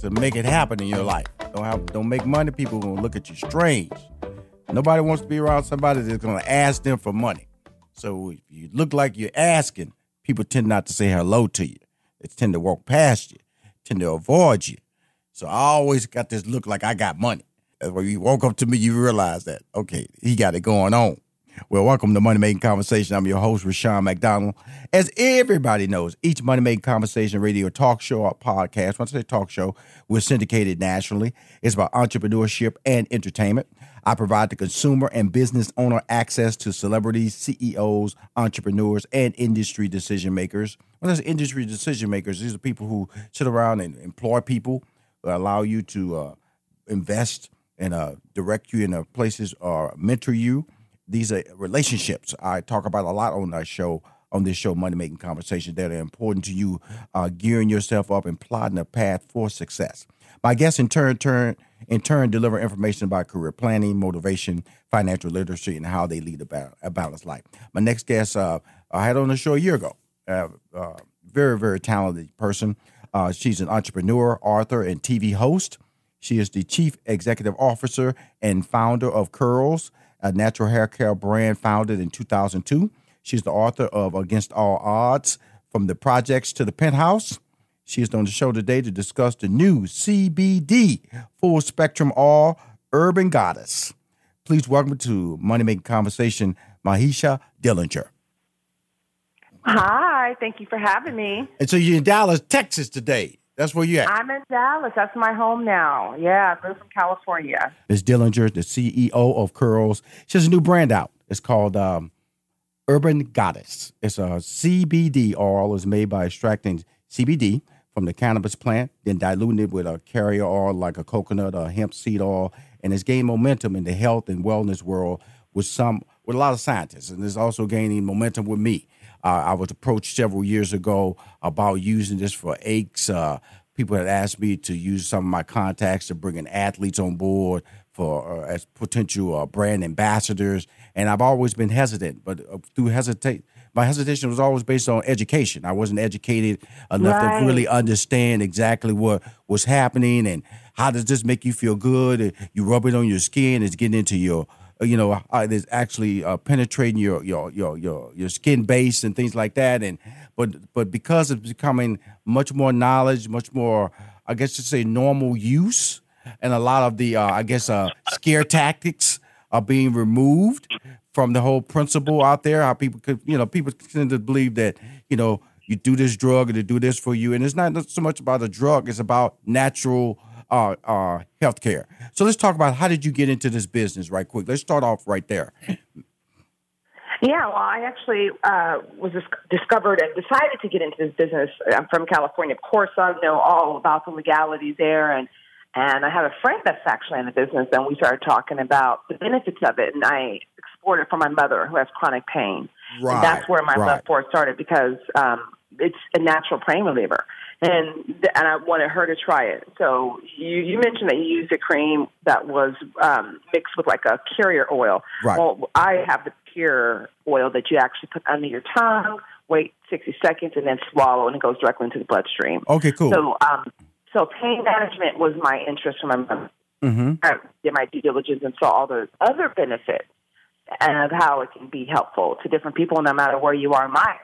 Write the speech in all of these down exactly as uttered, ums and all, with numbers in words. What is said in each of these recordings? to make it happen in your life. Don't have, don't make money, people are going to look at you strange. Nobody wants to be around somebody that's going to ask them for money. So if you look like you're asking, people tend not to say hello to you. They tend to walk past you, tend to avoid you. So I always got this look like I got money. That's when you walk up to me, you realize that, okay, he got it going on. Well, welcome to Money Making Conversation. I'm your host, Rushion McDonald. As everybody knows, each Money Making Conversation radio talk show or podcast, when I say talk show, we're syndicated nationally. It's about entrepreneurship and entertainment. I provide the consumer and business owner access to celebrities, C E Os, entrepreneurs, and industry decision makers. When I say industry decision makers, these are people who sit around and employ people, allow you to uh, invest and uh, direct you in uh, places or mentor you. These are relationships I talk about a lot on our show, on this show, Money Making Conversations, that are important to you, uh, gearing yourself up and plotting a path for success. My guests in turn, turn, in turn, deliver information about career planning, motivation, financial literacy, and how they lead a, ba- a balanced life. My next guest, uh, I had on the show a year ago, a uh, uh, very, very talented person. Uh, she's an entrepreneur, author, and T V host. She is the chief executive officer and founder of Curls, a natural hair care brand founded in two thousand two. She's the author of Against All Odds, From the Projects to the Penthouse. She is on the show today to discuss the new C B D Full Spectrum All Herbn Goddess. Please welcome to Money Making Conversation, Mahisha Dellinger. Hi, thank you for having me. And so you're in Dallas, Texas today. That's where you're at. I'm in Dallas. That's my home now. Yeah, I moved from California. Miz Dellinger, the C E O of Curls, she has a new brand out. It's called um, Herbn Goddess. It's a C B D oil. It's made by extracting C B D from the cannabis plant, then diluting it with a carrier oil like a coconut or hemp seed oil, and it's gained momentum in the health and wellness world with some with a lot of scientists, and it's also gaining momentum with me. Uh, I was approached several years ago about using this for aches. Uh, people had asked me to use some of my contacts to bring in athletes on board for uh, as potential uh, brand ambassadors, and I've always been hesitant. But uh, through hesitate, my hesitation was always based on education. I wasn't educated enough right. to really understand exactly what was happening and how does this make you feel good. You rub it on your skin, it's getting into your You know, it's actually uh, penetrating your your your your your skin base and things like that. And but but because it's becoming much more knowledge, much more, I guess you'd say, normal use, and a lot of the uh, I guess uh, scare tactics are being removed from the whole principle out there. How people could, you know, people tend to believe that, you know, you do this drug and they do this for you, and it's not so much about a drug; it's about natural. Uh, uh, healthcare. So let's talk about how did you get into this business right quick. Let's start off right there. Yeah, well, I actually uh, was discovered and decided to get into this business. I'm from California. Of course, I know all about the legalities there. And, and I have a friend that's actually in the business, and we started talking about the benefits of it. And I explored it from my mother, who has chronic pain. Right, and that's where my right. love for it started, because um, it's a natural pain reliever. And and I wanted her to try it. So you, you mentioned that you used a cream that was um, mixed with like a carrier oil. Right. Well, I have the pure oil that you actually put under your tongue, wait sixty seconds, and then swallow, and it goes directly into the bloodstream. Okay, cool. So um, so pain management was my interest from my mother. Mm-hmm. I did my due diligence and saw all the other benefits and of how it can be helpful to different people, no matter where you are in life.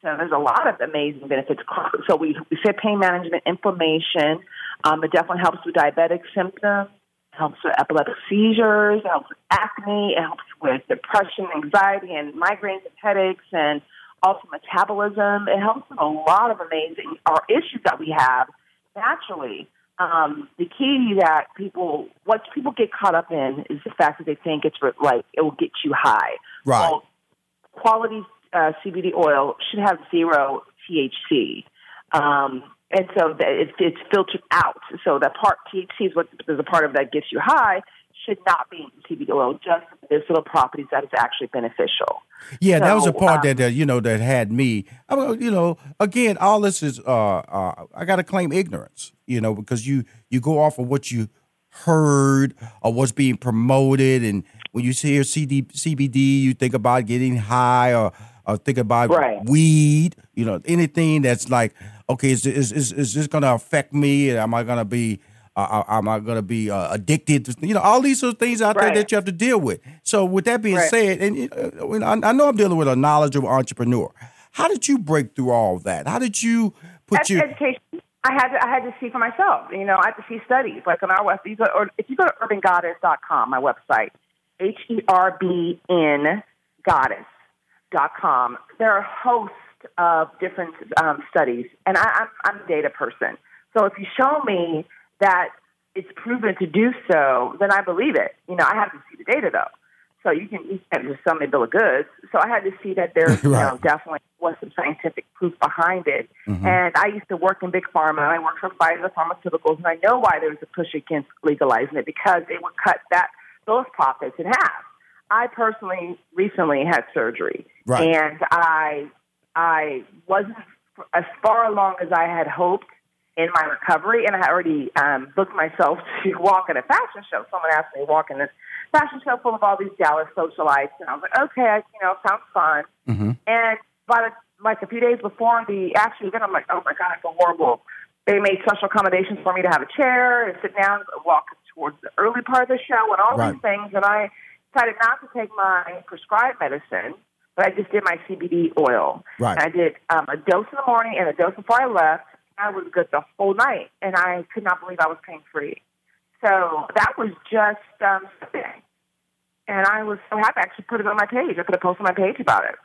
So there's a lot of amazing benefits. So we, we said pain management, inflammation. Um, it definitely helps with diabetic symptoms, helps with epileptic seizures, it helps with acne, it helps with depression, anxiety, and migraines and headaches, and also metabolism. It helps with a lot of amazing our issues that we have naturally. Um, the key that people, what people get caught up in is the fact that they think it's like it will get you high. Right. Well, quality Uh, C B D oil should have zero T H C. Um, And so it's it's filtered out. So that part, T H C is what is a part of that gets you high, should not be C B D oil, just medicinal properties that is actually beneficial. Yeah, so, that was a part um, that, uh, you know, that had me, I mean, you know, again, all this is, uh, uh, I got to claim ignorance, you know, because you, you go off of what you heard or what's being promoted. And when you hear C D, C B D, you think about getting high or, or think about right. weed, you know, anything that's like, okay, is is is, is this going to affect me? Am I going to be uh, am I going to be uh, addicted? To, you know, all these sort of things out right. there that you have to deal with. So, with that being right. said, and uh, I, I know I'm dealing with a knowledgeable entrepreneur. How did you break through all that? How did you put That's your education? I had to, I had to see for myself. You know, I had to see studies like on our website. Or if you go to herbn goddess dot com, my website, H E R B N goddess dot com, there are hosts of different um, studies, and I, I'm, I'm a data person. So if you show me that it's proven to do so, then I believe it. You know, I have to see the data, though. So you can you can't just sell me a bill of goods. So I had to see that there's right. you know, definitely was some scientific proof behind it. Mm-hmm. And I used to work in big pharma, and I worked for Pfizer Pharmaceuticals, and I know why there was a push against legalizing it, because it would cut that those profits in half. I personally recently had surgery, right. and I... I wasn't as far along as I had hoped in my recovery, and I had already um, booked myself to walk in a fashion show. Someone asked me to walk in this fashion show full of all these Dallas socialites, and I was like, okay, I, you know, sounds fun. Mm-hmm. And by the, like a few days before the actual event, I'm like, oh my God, I feel horrible. They made special accommodations for me to have a chair and sit down, walk towards the early part of the show, and all right. these things. And I decided not to take my prescribed medicine. But I just did my C B D oil. Right. And I did um, a dose in the morning and a dose before I left. I was good the whole night, and I could not believe I was pain-free. So that was just um, Sunday. And I was so happy. I actually put it on my page. I put a post on my page about it.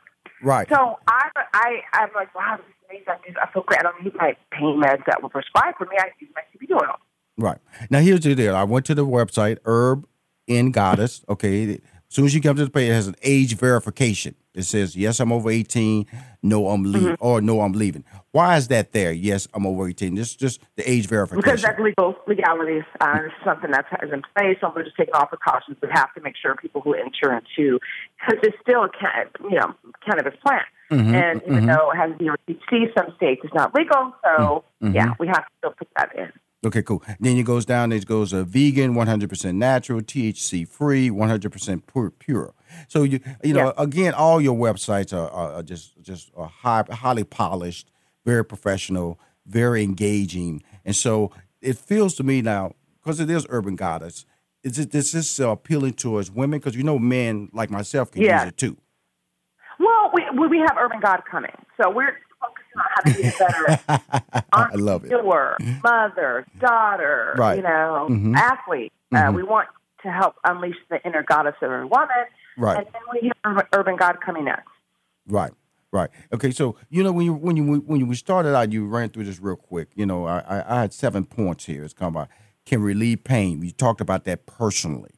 Right. So I, I, I'm like, wow, this is amazing. I feel great. I don't need my pain meds that were prescribed for me. I use my C B D oil. Right. Now, here's the deal. I went to the website, Herbn Goddess. Okay. As soon as you come to the page, it has an age verification. It says, yes, I'm over eighteen, no, I'm leaving, mm-hmm. or no, I'm leaving. Why is that there? Yes, I'm over eighteen. This is just the age verification. Because that's legal. Legality is uh, something that's in place. So we're just taking all precautions. We have to make sure people who enter into, because it's still a can, you know, cannabis plant. Mm-hmm. And even mm-hmm. though it has D R T C, some states it's not legal. So, mm-hmm. yeah, we have to still put that in. Okay, cool. Then it goes down, it goes uh, vegan, one hundred percent natural, T H C-free, one hundred percent pure. pure. So, you you know, yeah. again, all your websites are, are just just are high, highly polished, very professional, very engaging. And so it feels to me now, because it is Herbn Goddess, is it, is this uh, appealing towards women? Because, you know, men like myself can yeah. use it too. Well, we we have Herbn God coming. So we're focusing on how to be better I love it. Mother, daughter, right. you know, mm-hmm. athlete. Mm-hmm. Uh, we want to help unleash the inner goddess of every woman. Right. And then we have Herbn God coming next. Right, right. Okay, so, you know, when you when you, when you we started out, you ran through this real quick. You know, I, I had seven points here. It's called about can relieve pain. You talked about that personally,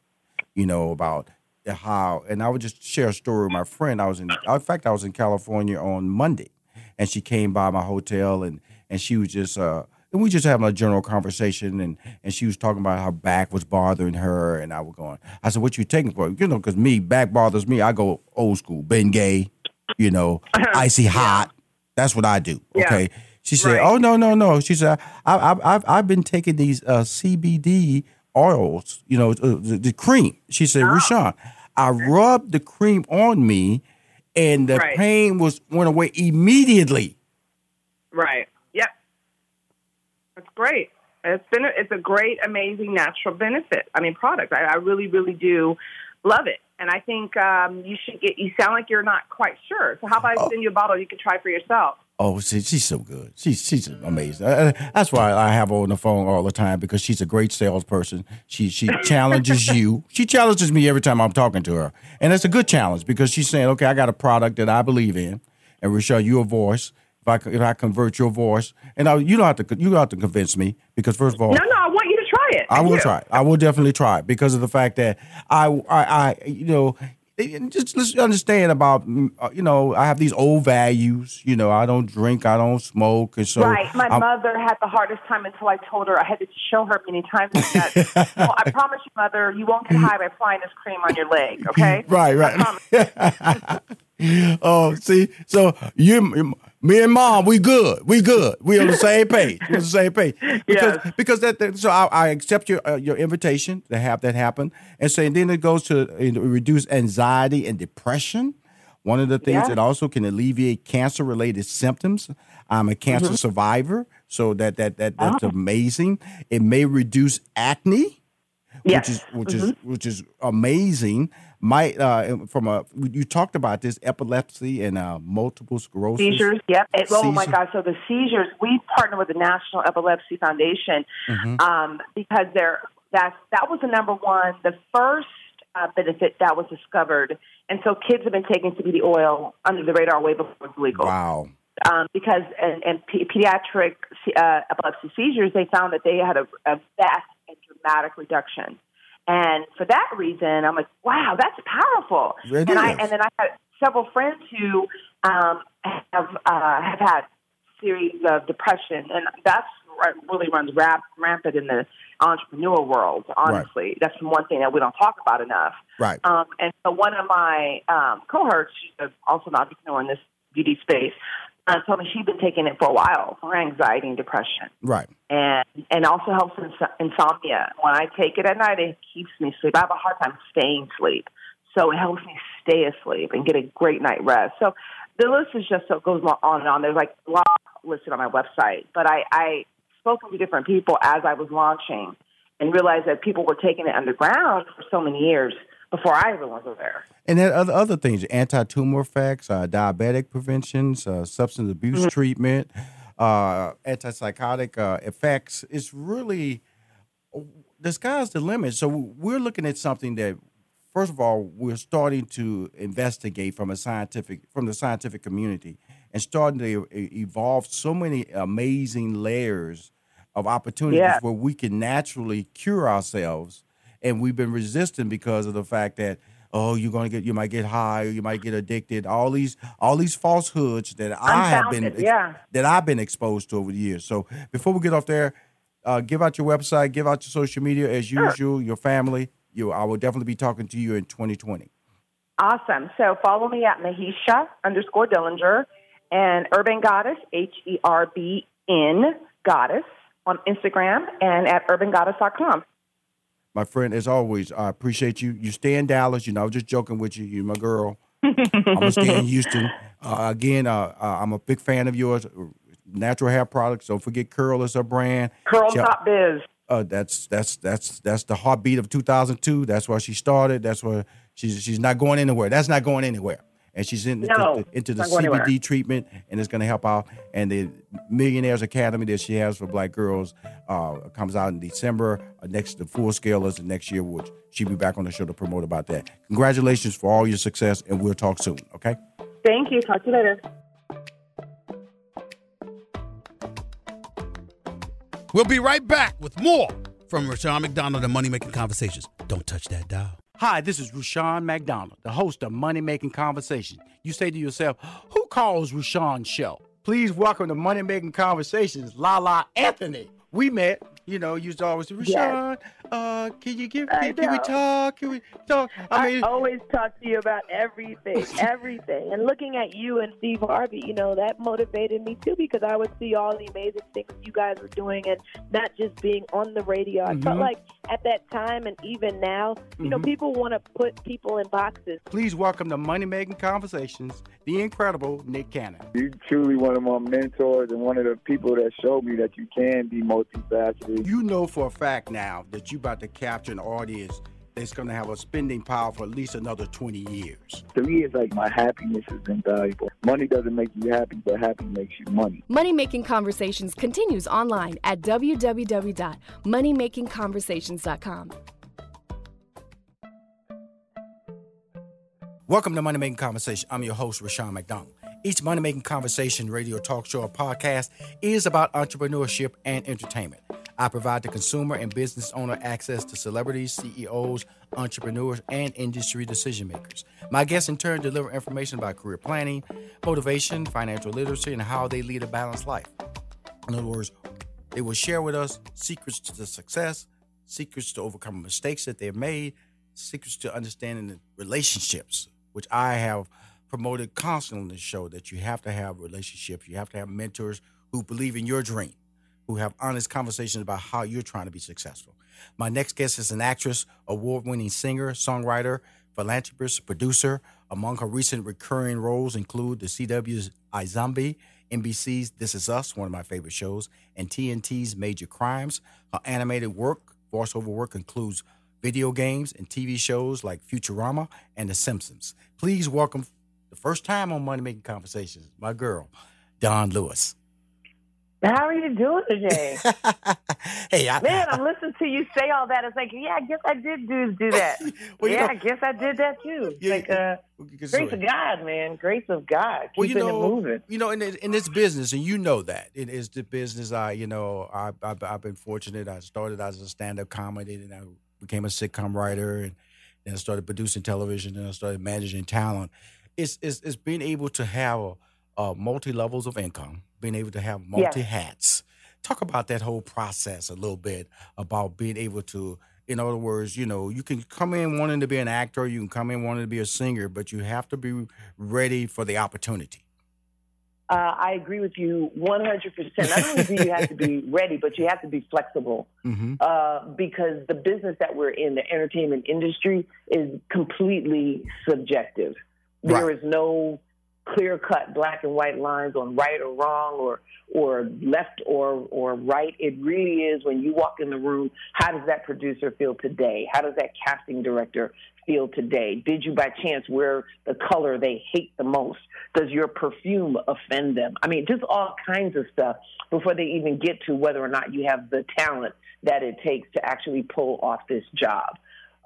you know, about how, and I would just share a story with my friend. I was in, in fact, I was in California on Monday, and she came by my hotel, and, and she was just, uh, and we just having a general conversation, and, and she was talking about how back was bothering her, and I was going, I said, what you taking for? You know, because me, back bothers me. I go old school, Bengay, you know, icy hot. That's what I do, okay? Yeah. She said, right. oh, no, no, no. She said, I, I, I've I've been taking these uh, C B D oils, you know, uh, the, the cream. She said, oh. Rushion, I rubbed the cream on me, and the right. pain was went away immediately. Right. That's great. It's been a, it's a great, amazing natural benefit. I mean, product. I, I really, really do love it. And I think um, you should get. You sound like you're not quite sure. So how about oh. I send you a bottle? You can try for yourself. Oh, she, she's so good. She's she's amazing. Uh, that's why I have her on the phone all the time, because she's a great salesperson. She she challenges you. She challenges me every time I'm talking to her, and it's a good challenge because she's saying, "Okay, I got a product that I believe in, and Rushion, you're a voice." If I, if I convert your voice, and I, you don't have to, you don't have to convince me, because first of all, no, no, I want you to try it. I will try it. I will definitely try it, because of the fact that I, I, I you know, just let's understand about, you know, I have these old values. You know, I don't drink, I don't smoke. And so right. My I'm, mother had the hardest time until I told her. I had to show her many times that, well, I promise you, Mother, you won't get high by applying this cream on your leg, okay? Right, right. Oh, see, so you, me and Mom, we good. We good. We on the same page. We're on the same page. Because, yes. because that, that, so I, I accept your uh, your invitation to have that happen. And so and then it goes to uh, reduce anxiety and depression. One of the things yeah. that also can alleviate cancer-related symptoms. I'm a cancer mm-hmm. survivor, so that that that that's oh. amazing. It may reduce acne, yes. which is which mm-hmm. is which is amazing. My uh, from a you talked about this epilepsy and uh, multiple sclerosis seizures. Yep. It, oh Seizure. my God! So the seizures, we partner with the National Epilepsy Foundation mm-hmm. um, because there that that was the number one, the first uh, benefit that was discovered, and so kids have been taking C B D oil under the radar way before it was legal. Wow. Um, because and, and pediatric uh, epilepsy seizures, they found that they had a, a vast and dramatic reduction. And for that reason, I'm like, wow, that's powerful. It and I is. And then I had several friends who um, have uh, have had series of depression, and that's really runs rap, rampant in the entrepreneur world. Honestly, right. that's one thing that we don't talk about enough. Right. Um, and so one of my um, cohorts, she's also an entrepreneur in this beauty space, uh, told me she'd been taking it for a while for anxiety and depression. Right. And and also helps in insomnia. When I take it at night, it keeps me asleep. I have a hard time staying asleep. So it helps me stay asleep and get a great night rest. So the list is just so it goes on and on. There's like a lot listed on my website. But I, I spoke to different people as I was launching and realized that people were taking it underground for so many years before I even was aware. And then other other things, anti-tumor effects, uh, diabetic preventions, uh, substance abuse mm-hmm. treatment, uh, antipsychotic uh, effects. It's really, the sky's the limit. So we're looking at something that, first of all, we're starting to investigate from a scientific, from the scientific community, and starting to evolve so many amazing layers of opportunities yeah. where we can naturally cure ourselves. And we've been resistant because of the fact that, oh, you're gonna get, you might get high, you might get addicted. All these, all these falsehoods that I have been, yeah. that I've been exposed to over the years. So before we get off there, uh, give out your website, give out your social media as sure. usual, your family. You, I will definitely be talking to you in twenty twenty. Awesome. So follow me at Mahisha underscore Dellinger and Herbn Goddess, H E R B N Goddess on Instagram and at herbn goddess dot com. My friend, as always, I appreciate you. You stay in Dallas. You know, I was just joking with you. You're my girl. I'm going to stay in Houston. Uh, again, uh, uh, I'm a big fan of yours. Natural hair products. Don't forget Curl is her brand. Curl she, Top Biz. Uh, that's that's that's that's the heartbeat of two thousand two. That's why she started. That's why she's she's not going anywhere. That's not going anywhere. And she's in, no, into, into the C B D treatment, and it's going to help out. And the Millionaires Academy that she has for Black girls uh, comes out in December. Uh, next, the full scale is next year, which she'll be back on the show to promote about that. Congratulations for all your success, and we'll talk soon, okay? Thank you. Talk to you later. We'll be right back with more from Rushion McDonald and Money Making Conversations. Don't touch that dial. Hi, this is Rushion McDonald, the host of Money Making Conversations. You say to yourself, who calls Rushion's show? Please welcome to Money Making Conversations, Lala Anthony. We met, you know, used to always say, Rushion, yes. uh, can you give, can, can we talk? Can we talk? I, I mean, always talk to you about everything, everything. And looking at you and Steve Harvey, you know, that motivated me too, because I would see all the amazing things you guys were doing and not just being on the radio. I mm-hmm. felt like at that time and even now, you mm-hmm. know, people want to put people in boxes. Please welcome to Money Making Conversations, the incredible Nick Cannon. You're truly one of my mentors and one of the people that showed me that you can be multifaceted. You know for a fact now that you're about to capture an audience that's going to have a spending power for at least another twenty years. To me, it's like my happiness is invaluable. Money doesn't make you happy, but happy makes you money. Money Making Conversations continues online at w w w dot money making conversations dot com. Welcome to Money Making Conversation. I'm your host, Rushion McDonald. Each Money Making Conversation radio talk show or podcast is about entrepreneurship and entertainment. I provide the consumer and business owner access to celebrities, C E Os, entrepreneurs, and industry decision makers. My guests in turn deliver information about career planning, motivation, financial literacy, and how they lead a balanced life. In other words, they will share with us secrets to success, secrets to overcome mistakes that they've made, secrets to understanding relationships, which I have promoted constantly on this show, that you have to have relationships. You have to have mentors who believe in your dream, who have honest conversations about how you're trying to be successful. My next guest is an actress, award-winning singer, songwriter, philanthropist, producer. Among her recent recurring roles include the C W's iZombie, N B C's This Is Us, one of my favorite shows, and T N T's Major Crimes. Her animated work, voiceover work, includes video games and T V shows like Futurama and The Simpsons. Please welcome, the first time on Money Making Conversations, my girl, Dawnn Lewis. How are you doing today? Hey, I, man, I'm listening to you say all that. It's like, yeah, I guess I did do do that. Well, yeah, know, I guess I did that too. Yeah, like, uh, grace sorry. of God, man, grace of God. Keeping well, you know, it moving. You know, in, in this business, and you know that it is the business. I, you know, I, I I've been fortunate. I started as a stand-up comedy, then I became a sitcom writer, and then I started producing television, and I started managing talent. It's it's, it's being able to have a, a multi levels of income. Being able to have multi-hats. Yes. Talk about that whole process a little bit, about being able to, in other words, you know, you can come in wanting to be an actor, you can come in wanting to be a singer, but you have to be ready for the opportunity. Uh, I agree with you one hundred percent. I don't agree you have to be ready, but you have to be flexible mm-hmm. uh, because the business that we're in, the entertainment industry, is completely subjective. Right. There is no clear-cut black and white lines on right or wrong or or left or or right. It really is, when you walk in the room, how does that producer feel today? How does that casting director feel today? Did you by chance wear the color they hate the most? Does your perfume offend them? I mean, just all kinds of stuff before they even get to whether or not you have the talent that it takes to actually pull off this job.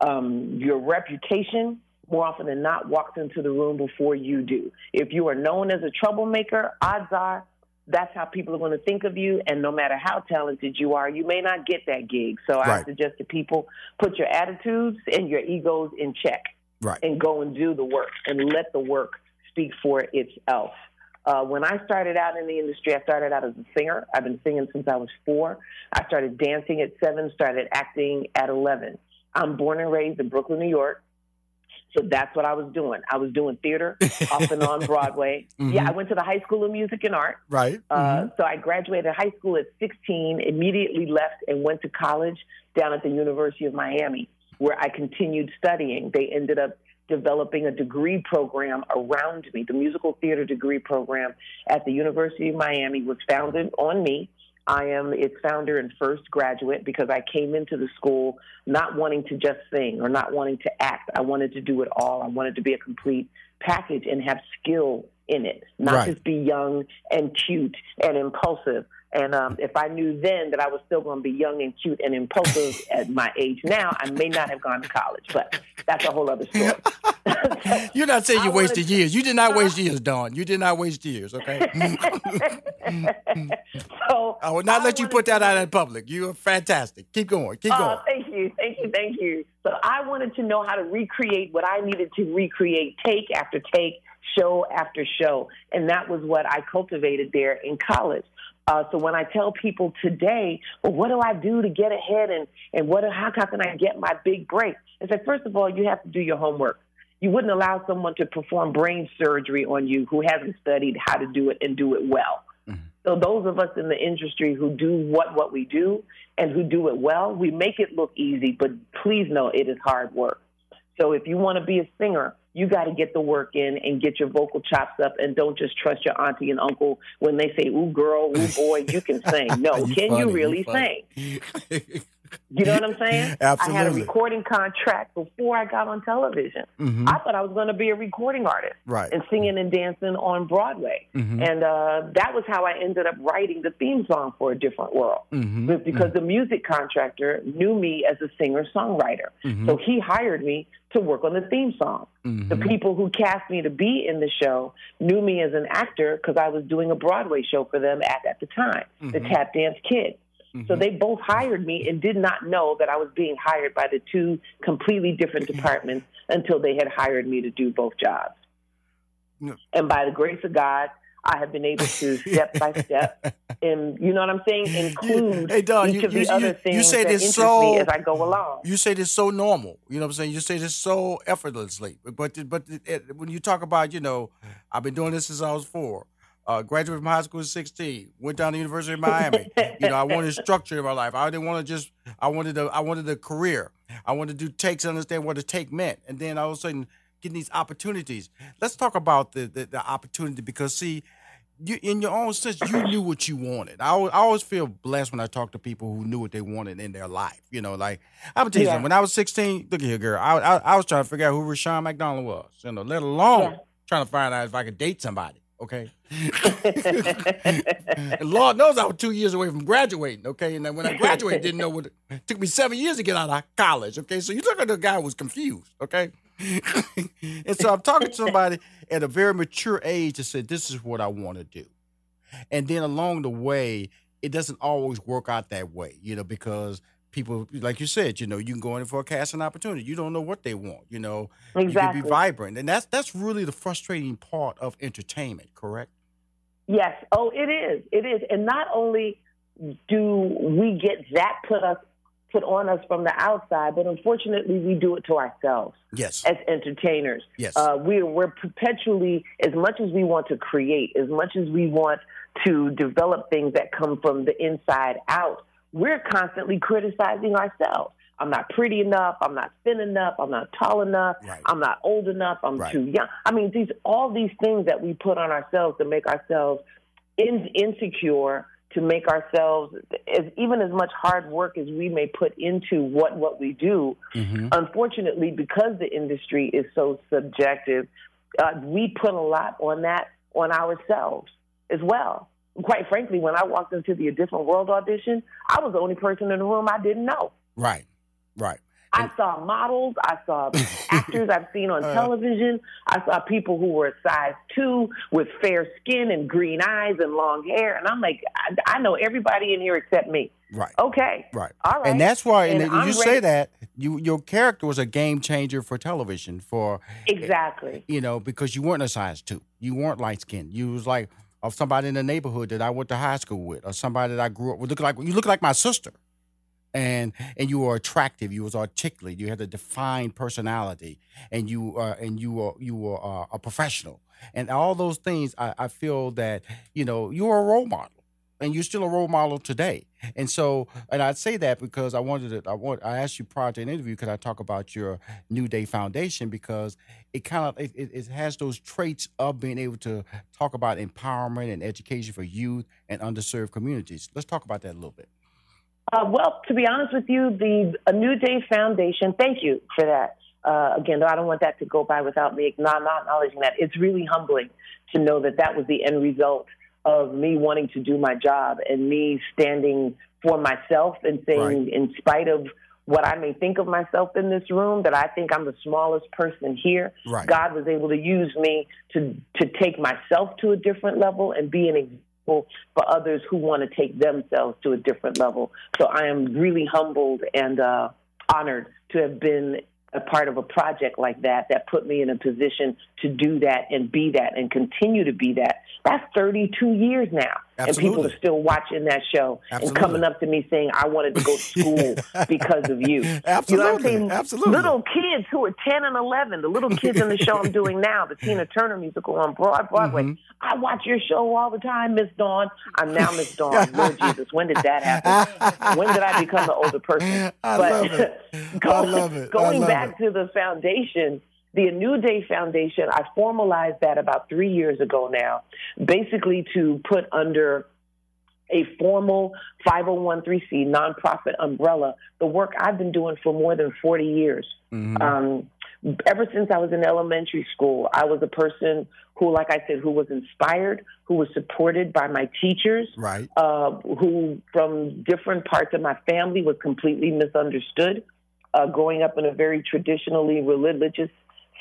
Um, your reputation, more often than not, walks into the room before you do. If you are known as a troublemaker, odds are that's how people are going to think of you. And no matter how talented you are, you may not get that gig. So right. I suggest to people, put your attitudes and your egos in check right. and go and do the work and let the work speak for itself. Uh, when I started out in the industry, I started out as a singer. I've been singing since I was four. I started dancing at seven, started acting at eleven. I'm born and raised in Brooklyn, New York. So that's what I was doing. I was doing theater off and on Broadway. Mm-hmm. Yeah, I went to the High School of Music and Art. Right. Uh, mm-hmm. So I graduated high school at sixteen, immediately left and went to college down at the University of Miami, where I continued studying. They ended up developing a degree program around me. The musical theater degree program at the University of Miami was founded on me. I am its founder and first graduate because I came into the school not wanting to just sing or not wanting to act. I wanted to do it all. I wanted to be a complete package and have skill in it, not right. just be young and cute and impulsive. And um, if I knew then that I was still going to be young and cute and impulsive at my age now, I may not have gone to college, but that's a whole other story. You're not saying you I wasted wanted... years. You did not waste years, Dawn. You did not waste years, okay? So I will not I let you put that out in public. You are fantastic. Keep going. Keep going. Oh, thank you. Thank you. Thank you. So I wanted to know how to recreate what I needed to recreate, take after take, show after show. And that was what I cultivated there in college. Uh, so when I tell people today, well, what do I do to get ahead and, and what how, how can I get my big break? I said, first of all, you have to do your homework. You wouldn't allow someone to perform brain surgery on you who hasn't studied how to do it and do it well. Mm-hmm. So those of us in the industry who do what, what we do and who do it well, we make it look easy, but please know it is hard work. So if you want to be a singer, you got to get the work in and get your vocal chops up, and don't just trust your auntie and uncle when they say, ooh, girl, ooh, boy, you can sing. No, you can funny, you really you sing? You know what I'm saying? Absolutely. I had a recording contract before I got on television. Mm-hmm. I thought I was going to be a recording artist right. and singing and dancing on Broadway. Mm-hmm. And uh, that was how I ended up writing the theme song for A Different World, mm-hmm. because mm-hmm. the music contractor knew me as a singer-songwriter. Mm-hmm. So he hired me to work on the theme song. Mm-hmm. The people who cast me to be in the show knew me as an actor because I was doing a Broadway show for them at, at the time, mm-hmm. The Tap Dance Kid. Mm-hmm. So they both hired me and did not know that I was being hired by the two completely different departments until they had hired me to do both jobs. No. And by the grace of God, I have been able to step by step, and you know what I'm saying, include hey, Dawn, each you, of the you, other you, things you say that interest so, me as I go along. You say this so normal, you know what I'm saying? You say this so effortlessly, but but it, when you talk about, you know, I've been doing this since I was four, uh, graduated from high school at sixteen, went down to the University of Miami. You know, I wanted structure in my life. I didn't want to just, I wanted a, I wanted a career. I wanted to do takes, understand what a take meant, and then all of a sudden, getting these opportunities. Let's talk about the, the, the opportunity, because see, you, in your own sense, you knew what you wanted. I, I always feel blessed when I talk to people who knew what they wanted in their life. You know, like, I'm going to tell you yeah. something. When I was sixteen, look here, girl, I, I, I was trying to figure out who Rushion McDonald was, you know, let alone yeah. trying to find out if I could date somebody, okay? And Lord knows I was two years away from graduating, okay? And then when I graduated, didn't know what, it took me seven years to get out of college, okay? So you look at the guy who was confused, okay? And so I'm talking to somebody at a very mature age that said, this is what I want to do. And then along the way, it doesn't always work out that way, you know, because people, like you said, you know, you can go in for a casting opportunity. You don't know what they want, you know. Exactly. You can be vibrant. And that's that's really the frustrating part of entertainment, correct? Yes. Oh, it is. It is. And not only do we get that put us put on us from the outside, but unfortunately we do it to ourselves. Yes. As entertainers. Yes. Uh, we're, we're perpetually, as much as we want to create, as much as we want to develop things that come from the inside out, we're constantly criticizing ourselves. I'm not pretty enough. I'm not thin enough. I'm not tall enough. Right. I'm not old enough. I'm right. too young. I mean, these all these things that we put on ourselves to make ourselves in, insecure, to make ourselves, as, even as much hard work as we may put into what, what we do, mm-hmm. unfortunately, because the industry is so subjective, uh, we put a lot on that, on ourselves as well. Quite frankly, when I walked into the A Different World audition, I was the only person in the room I didn't know. Right, right. I and- saw models. I saw actors I've seen on uh, television. I saw people who were size two with fair skin and green eyes and long hair. And I'm like, I, I know everybody in here except me. Right. Okay. Right. All right. And that's why, and, and you say ready. that, you your character was a game changer for television. For Exactly. You know, because you weren't a size two. You weren't light skinned. You was like, of somebody in the neighborhood that I went to high school with, or somebody that I grew up with. Look like, you look like my sister. And and you were attractive. You was articulate. You had a defined personality, and you uh, and you were you were uh, a professional. And all those things, I, I feel that you know you were a role model, and you're still a role model today. And so, and I say that because I wanted to. I want I asked you prior to an interview, could I talk about your New Day Foundation, because it kind of it, it has those traits of being able to talk about empowerment and education for youth and underserved communities. Let's talk about that a little bit. Uh, well, to be honest with you, the A New Day Foundation, thank you for that. Uh, again, though, I don't want that to go by without me not acknowledging that. It's really humbling to know that that was the end result of me wanting to do my job and me standing for myself and saying, right. in spite of what I may think of myself in this room, that I think I'm the smallest person here. Right. God was able to use me to, to take myself to a different level and be an example for others who want to take themselves to a different level. So I am really humbled and uh, honored to have been a part of a project like that that put me in a position to do that and be that and continue to be that. That's thirty-two years now. Absolutely. And people are still watching that show. Absolutely. And coming up to me saying, I wanted to go to school because of you. Absolutely. You know what I'm saying? Absolutely. Little kids who are ten and eleven, the little kids in the show I'm doing now, the Tina Turner musical on Broadway. Mm-hmm. I watch your show all the time, Miss Dawn. I'm now Miss Dawn. Lord Jesus, when did that happen? When did I become the older person? I but love it. Go, I love it. Going I love back it. to the foundation, the A New Day Foundation, I formalized that about three years ago now, basically to put under a formal five oh one c nonprofit umbrella the work I've been doing for more than forty years. Mm-hmm. Um, ever since I was in elementary school, I was a person who, like I said, who was inspired, who was supported by my teachers, right. uh, who from different parts of my family was completely misunderstood. Uh, growing up in a very traditionally religious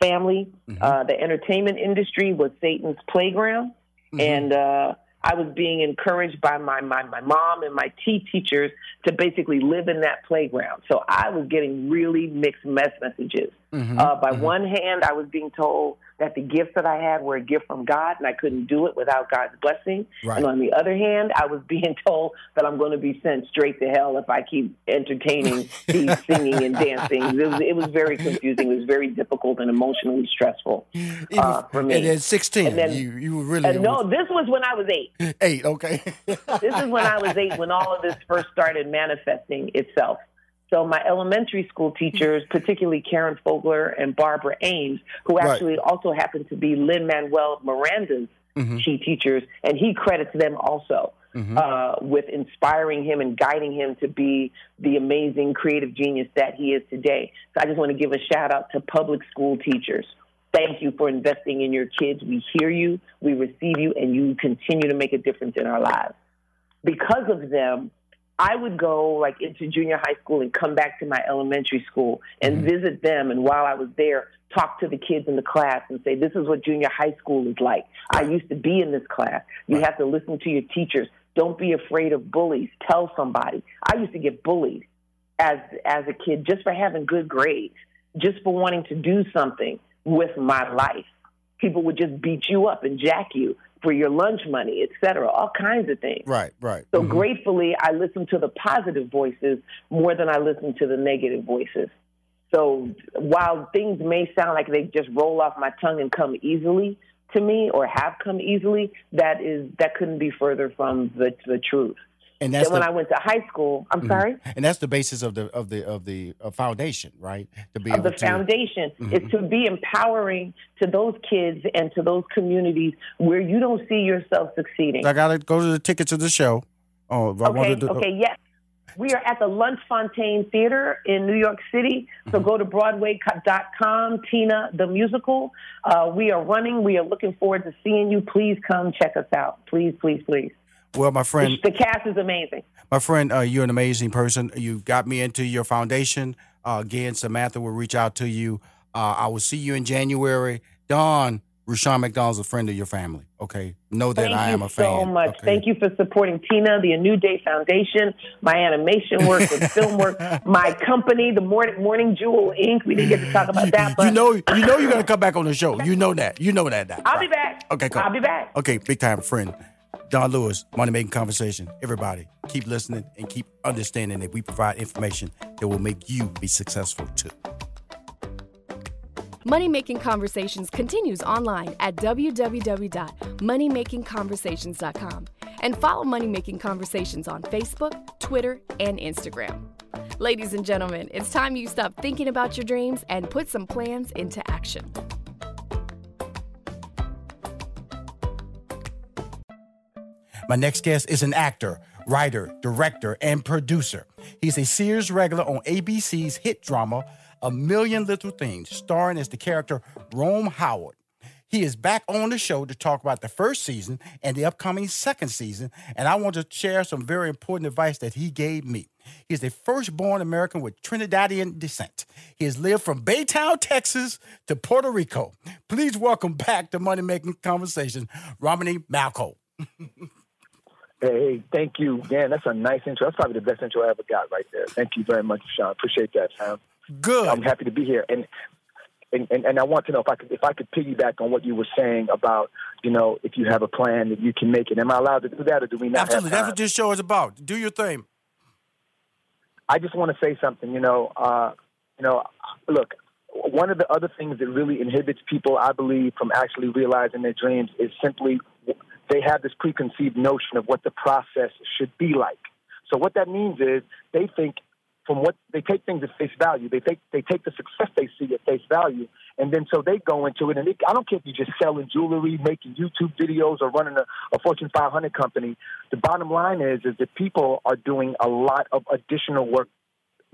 family, mm-hmm. uh, the entertainment industry was Satan's playground. Mm-hmm. And uh, I was being encouraged by my, my, my mom and my tea teachers to basically live in that playground. So I was getting really mixed messages. Mm-hmm. Uh, by mm-hmm. one hand, I was being told that the gifts that I had were a gift from God, and I couldn't do it without God's blessing. Right. And on the other hand, I was being told that I'm going to be sent straight to hell if I keep entertaining these singing and dancing. It was, it was very confusing. It was very difficult and emotionally stressful uh, for me. And then sixteen, and then, you, you were really... And no, this was when I was eight. Eight, okay. This is when I was eight, when all of this first started manifesting itself. So my elementary school teachers, particularly Karen Fogler and Barbara Ames, who actually right. also happened to be Lin-Manuel Miranda's mm-hmm. key teachers, and he credits them also mm-hmm. uh, with inspiring him and guiding him to be the amazing creative genius that he is today. So I just want to give a shout-out to public school teachers. Thank you for investing in your kids. We hear you, we receive you, and you continue to make a difference in our lives. Because of them, I would go like into junior high school and come back to my elementary school and mm-hmm. visit them. And while I was there, talk to the kids in the class and say, this is what junior high school is like. I used to be in this class. You right. have to listen to your teachers. Don't be afraid of bullies. Tell somebody. I used to get bullied as, as a kid just for having good grades, just for wanting to do something with my life. People would just beat you up and jack you for your lunch money, et cetera, all kinds of things. Right, right. So mm-hmm. gratefully, I listened to the positive voices more than I listened to the negative voices. So while things may sound like they just roll off my tongue and come easily to me or have come easily, that is that couldn't be further from the, the truth. And that's then when the, I went to high school, I'm mm-hmm. sorry. And that's the basis of the of the of the uh, foundation, right? To be of able the to, foundation mm-hmm. is to be empowering to those kids and to those communities where you don't see yourself succeeding. I gotta go to the ticket to the show. Oh, I okay, wanted to, okay, yes. We are at the Lunch Fontaine Theater in New York City. So go to Broadway dot com, Tina, the musical. Uh, we are running. We are looking forward to seeing you. Please come check us out. Please, please, please. Well, my friend, the cast is amazing. My friend, uh, you're an amazing person. You got me into your foundation. Uh, again, Samantha will reach out to you. Uh, I will see you in January. Dawn, Rushion McDonald's a friend of your family. Okay, know that Thank I am a fan. Thank you so much. Okay. Thank you for supporting Tina, the A New Day Foundation, my animation work, and film work, my company, the Morning, Morning Jewel Incorporated. We didn't get to talk about that, but you know, you know, you're gonna come back on the show. You know that. You know that. that. I'll right. be back. Okay, cool. I'll be back. Okay, big time friend. Dawnn Lewis, Money Making Conversation. Everybody, keep listening and keep understanding that we provide information that will make you be successful too. Money Making Conversations continues online at w w w dot money making conversations dot com and follow Money Making Conversations on Facebook, Twitter, and Instagram. Ladies and gentlemen, it's time you stop thinking about your dreams and put some plans into action. My next guest is an actor, writer, director, and producer. He's a series regular on A B C's hit drama, A Million Little Things, starring as the character Rome Howard. He is back on the show to talk about the first season and the upcoming second season, and I want to share some very important advice that he gave me. He's the firstborn American with Trinidadian descent. He has lived from Baytown, Texas to Puerto Rico. Please welcome back to Money Making Conversation, Romany Malco. Hey, thank you. Dan, that's a nice intro. That's probably the best intro I ever got right there. Thank you very much, Sean. Appreciate that, Sean. Good. I'm happy to be here. And, and and and I want to know if I could if I could piggyback on what you were saying about, you know, if you have a plan, if you can make it. Am I allowed to do that, or do we not Absolutely. have time? That's what this show is about. Do your thing. I just want to say something, you know. Uh, you know, look, one of the other things that really inhibits people, I believe, from actually realizing their dreams is simply they have this preconceived notion of what the process should be like. So what that means is they think from what they take things at face value. They take they take the success they see at face value, and then so they go into it. And it, I don't care if you're just selling jewelry, making YouTube videos, or running a, a Fortune five hundred company. The bottom line is is that people are doing a lot of additional work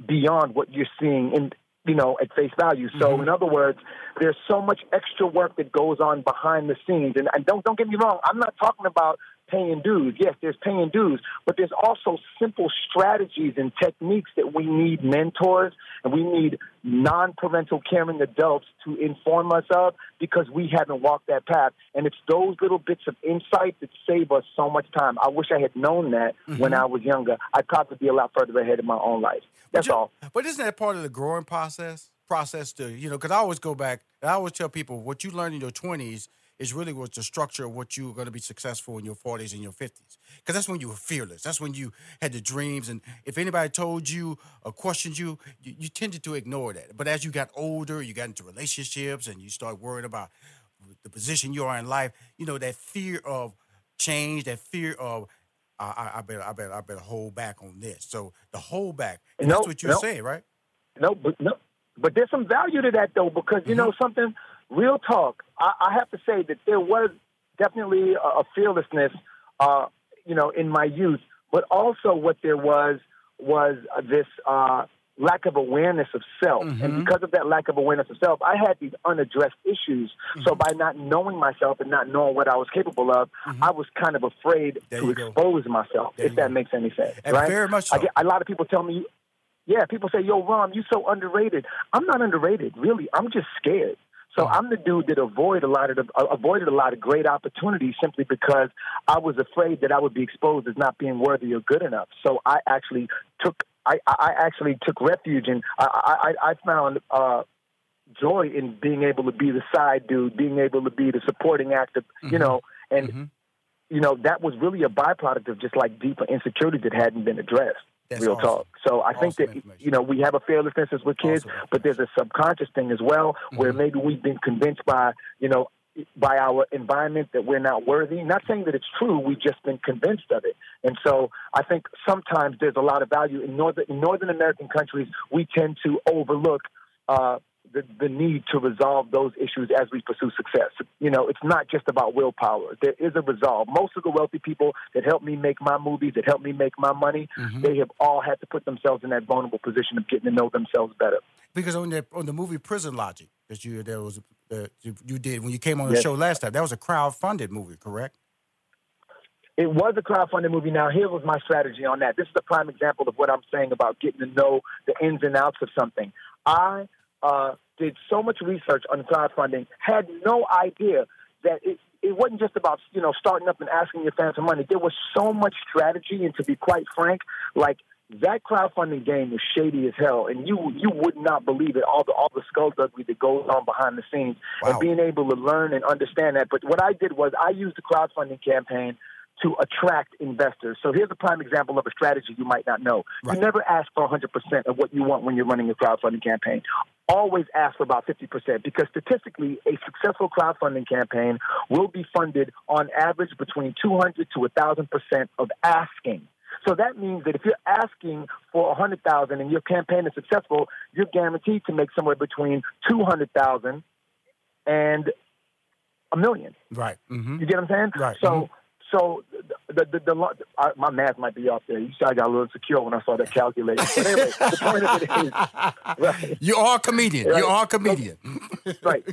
beyond what you're seeing in, you know, at face value. So mm-hmm. in other words, there's so much extra work that goes on behind the scenes. And, and don't don't get me wrong, I'm not talking about paying dues. Yes, there's paying dues, but there's also simple strategies and techniques that we need mentors and we need non-parental caring adults to inform us of, because we haven't walked that path. And it's those little bits of insight that save us so much time. I wish I had known that mm-hmm. when I was younger. I'd probably be a lot further ahead in my own life. That's but you, all. But isn't that part of the growing process? Process to, you know, because I always go back, I always tell people what you learn in your twenties is really what's the structure of what you are going to be successful in your forties and your fifties. Because that's when you were fearless. That's when you had the dreams. And if anybody told you or questioned you, you, you tended to ignore that. But as you got older, you got into relationships and you start worrying about the position you are in life, you know, that fear of change, that fear of, I, I, I better I better, I better hold back on this. So the hold back, and nope, that's what you're nope. saying, right? No, but no. But there's some value to that, though, because, you mm-hmm. know, something, real talk, I, I have to say that there was definitely a, a fearlessness, uh, you know, in my youth. But also what there was was this uh, lack of awareness of self. Mm-hmm. And because of that lack of awareness of self, I had these unaddressed issues. Mm-hmm. So by not knowing myself and not knowing what I was capable of, mm-hmm. I was kind of afraid there to expose go. myself, there if that go. makes any sense. And right? very much so. I get, a lot of people tell me, yeah, people say, yo, Rom, you so underrated. I'm not underrated, really. I'm just scared. So I'm the dude that avoided a lot of the, uh, avoided a lot of great opportunities simply because I was afraid that I would be exposed as not being worthy or good enough. So I actually took I, I actually took refuge, and I I, I found uh, joy in being able to be the side dude, being able to be the supporting actor, mm-hmm. you know, and mm-hmm. you know, that was really a byproduct of just like deeper insecurity that hadn't been addressed. That's real awesome. talk. So I awesome think that, you know, we have a fearlessness as with kids, awesome. but there's a subconscious thing as well mm-hmm. where maybe we've been convinced by, you know, by our environment that we're not worthy. Not saying that it's true. We've just been convinced of it. And so I think sometimes there's a lot of value. In Northern, in Northern American countries, we tend to overlook uh, the, the need to resolve those issues as we pursue success. You know, it's not just about willpower. There is a resolve. Most of the wealthy people that helped me make my movies, that helped me make my money, mm-hmm. they have all had to put themselves in that vulnerable position of getting to know themselves better. Because on the on the movie Prison Logic that you there was uh, you, you did when you came on the yes. show last time, that was a crowdfunded movie, correct? It was a crowdfunding movie. Now, here was my strategy on that. This is a prime example of what I'm saying about getting to know the ins and outs of something. I uh, did so much research on crowdfunding, had no idea that it, it wasn't just about, you know, starting up and asking your fans for money. There was so much strategy, and to be quite frank, like, that crowdfunding game was shady as hell, and you you would not believe it, all the all the skullduggery that goes on behind the scenes, wow. and being able to learn and understand that. But what I did was I used the crowdfunding campaign to attract investors. So here's a prime example of a strategy you might not know. Right. You never ask for one hundred percent of what you want when you're running a crowdfunding campaign. Always ask for about fifty percent, because statistically, a successful crowdfunding campaign will be funded on average between two hundred to one thousand percent of asking. So that means that if you're asking for one hundred thousand dollars and your campaign is successful, you're guaranteed to make somewhere between two hundred thousand dollars and a million. Right. Mm-hmm. You get what I'm saying? Right. So, mm-hmm. so the the, the, the I, my math might be off there. You said I got a little secure when I saw that calculator. But anyway, the point of it is, right? You are a comedian. Right? You are a comedian. So, right.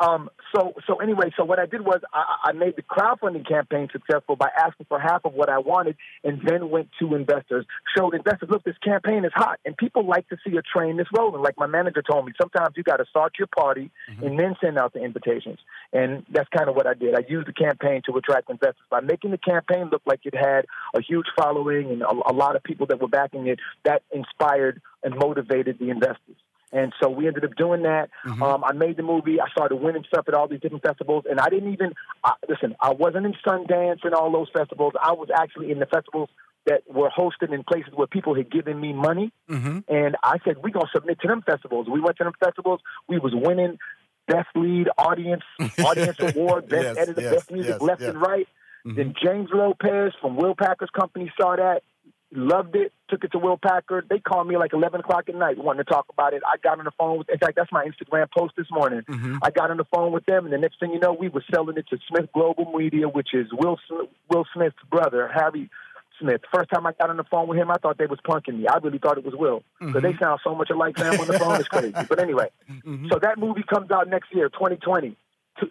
Um, so so anyway, so what I did was I, I made the crowdfunding campaign successful by asking for half of what I wanted, and then went to investors, showed investors, look, this campaign is hot, and people like to see a train that's rolling. Like my manager told me, sometimes you got to start your party mm-hmm. and then send out the invitations, and that's kind of what I did. I used the campaign to attract investors by making the campaign look like it had a huge following and a, a lot of people that were backing it. That inspired and motivated the investors. And so we ended up doing that. Mm-hmm. Um, I made the movie. I started winning stuff at all these different festivals. And I didn't even uh, – listen, I wasn't in Sundance and all those festivals. I was actually in the festivals that were hosted in places where people had given me money. Mm-hmm. And I said, we're going to submit to them festivals. We went to them festivals. We was winning Best Lead, Audience, Audience Award, Best yes, Editor, yes, Best Music, yes, left yes. and right. Mm-hmm. Then James Lopez from Will Packer's company saw that. Loved it, took it to Will Packer. They called me like eleven o'clock at night wanting to talk about it. I got on the phone with, in fact, that's my Instagram post this morning. Mm-hmm. I got on the phone with them, and the next thing you know, we were selling it to Smith Global Media, which is Will, Will Smith's brother, Harry Smith. First time I got on the phone with him, I thought they was punking me. I really thought it was Will. Mm-hmm. So they sound so much alike, man, on the phone. It's crazy. But anyway, mm-hmm. so that movie comes out next year, twenty twenty.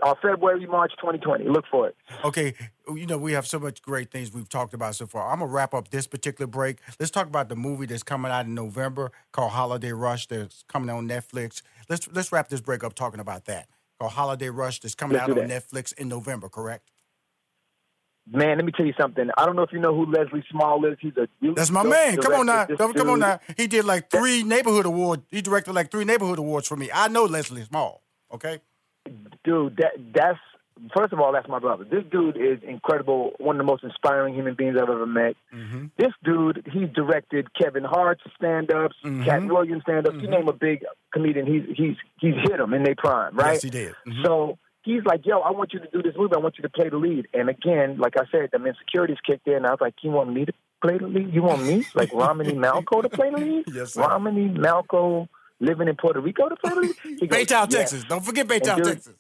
uh, February, March twenty twenty. Look for it. Okay. You know, we have so much great things we've talked about so far. I'm going to wrap up this particular break. Let's talk about the movie that's coming out in November called Holiday Rush that's coming on Netflix. Let's let's wrap this break up talking about that. Called Holiday Rush that's coming let's out on Netflix in November, correct? Man, let me tell you something. I don't know if you know who Leslie Small is. He's a That's my man. Come on now. Come dude. on now. He did like three that, neighborhood awards. He directed like three neighborhood awards for me. I know Leslie Small, okay? Dude, that that's, first of all, that's my brother. This dude is incredible. One of the most inspiring human beings I've ever met. Mm-hmm. This dude, he directed Kevin Hart's stand-ups, mm-hmm. Cat Williams stand-ups. Mm-hmm. You name a big comedian, he's, he's, he's hit them in their prime, right? Yes, he did. Mm-hmm. So... he's like, yo, I want you to do this movie. I want you to play the lead. And again, like I said, the insecurities kicked in. I was like, you want me to play the lead? You want me, like Romany Malco, to play the lead? Yes, sir. Romany Malco living in Puerto Rico to play the lead? Baytown, yeah. Texas. Don't forget Baytown, dude, Texas.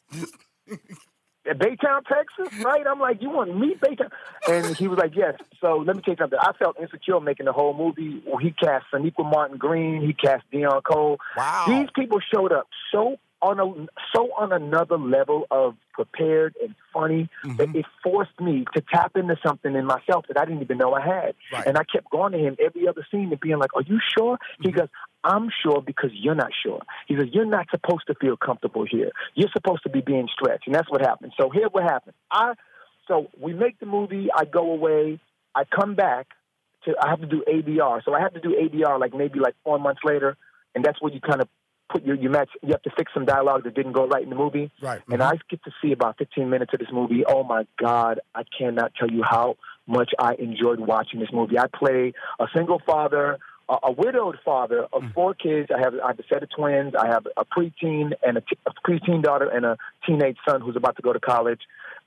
Baytown, Texas, right? I'm like, you want me, Baytown? And he was like, yes. So let me tell you something. I felt insecure making the whole movie. He cast Seneca Martin Green. He cast Dion Cole. Wow. These people showed up so On a, so on another level of prepared and funny, mm-hmm. that it forced me to tap into something in myself that I didn't even know I had. Right. And I kept going to him every other scene and being like, are you sure? Mm-hmm. He goes, I'm sure because you're not sure. He goes, you're not supposed to feel comfortable here. You're supposed to be being stretched. And that's what happened. So here's what happened. I So we make the movie. I go away. I come back. to I have to do A D R. So I have to do A D R like maybe like four months later. And that's where you kind of Put your you match. You have to fix some dialogue that didn't go right in the movie. Right. Mm-hmm. And I get to see about fifteen minutes of this movie. Oh my God! I cannot tell you how much I enjoyed watching this movie. I play a single father, a, a widowed father of mm-hmm. four kids. I have I have a set of twins. I have a preteen and a, t- a preteen daughter and a teenage son who's about to go to college.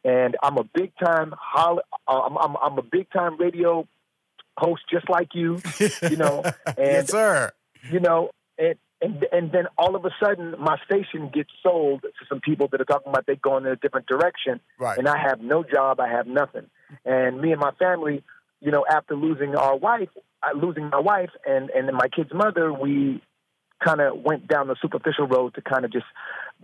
And I'm a big time hol- I'm, I'm I'm a big time radio host, just like you. You know. And, yes, sir. You know and. And and then all of a sudden, my station gets sold to some people that are talking about they're going in a different direction. Right. And I have no job. I have nothing. And me and my family, you know, after losing our wife, losing my wife and, and my kid's mother, we kind of went down the superficial road to kind of just,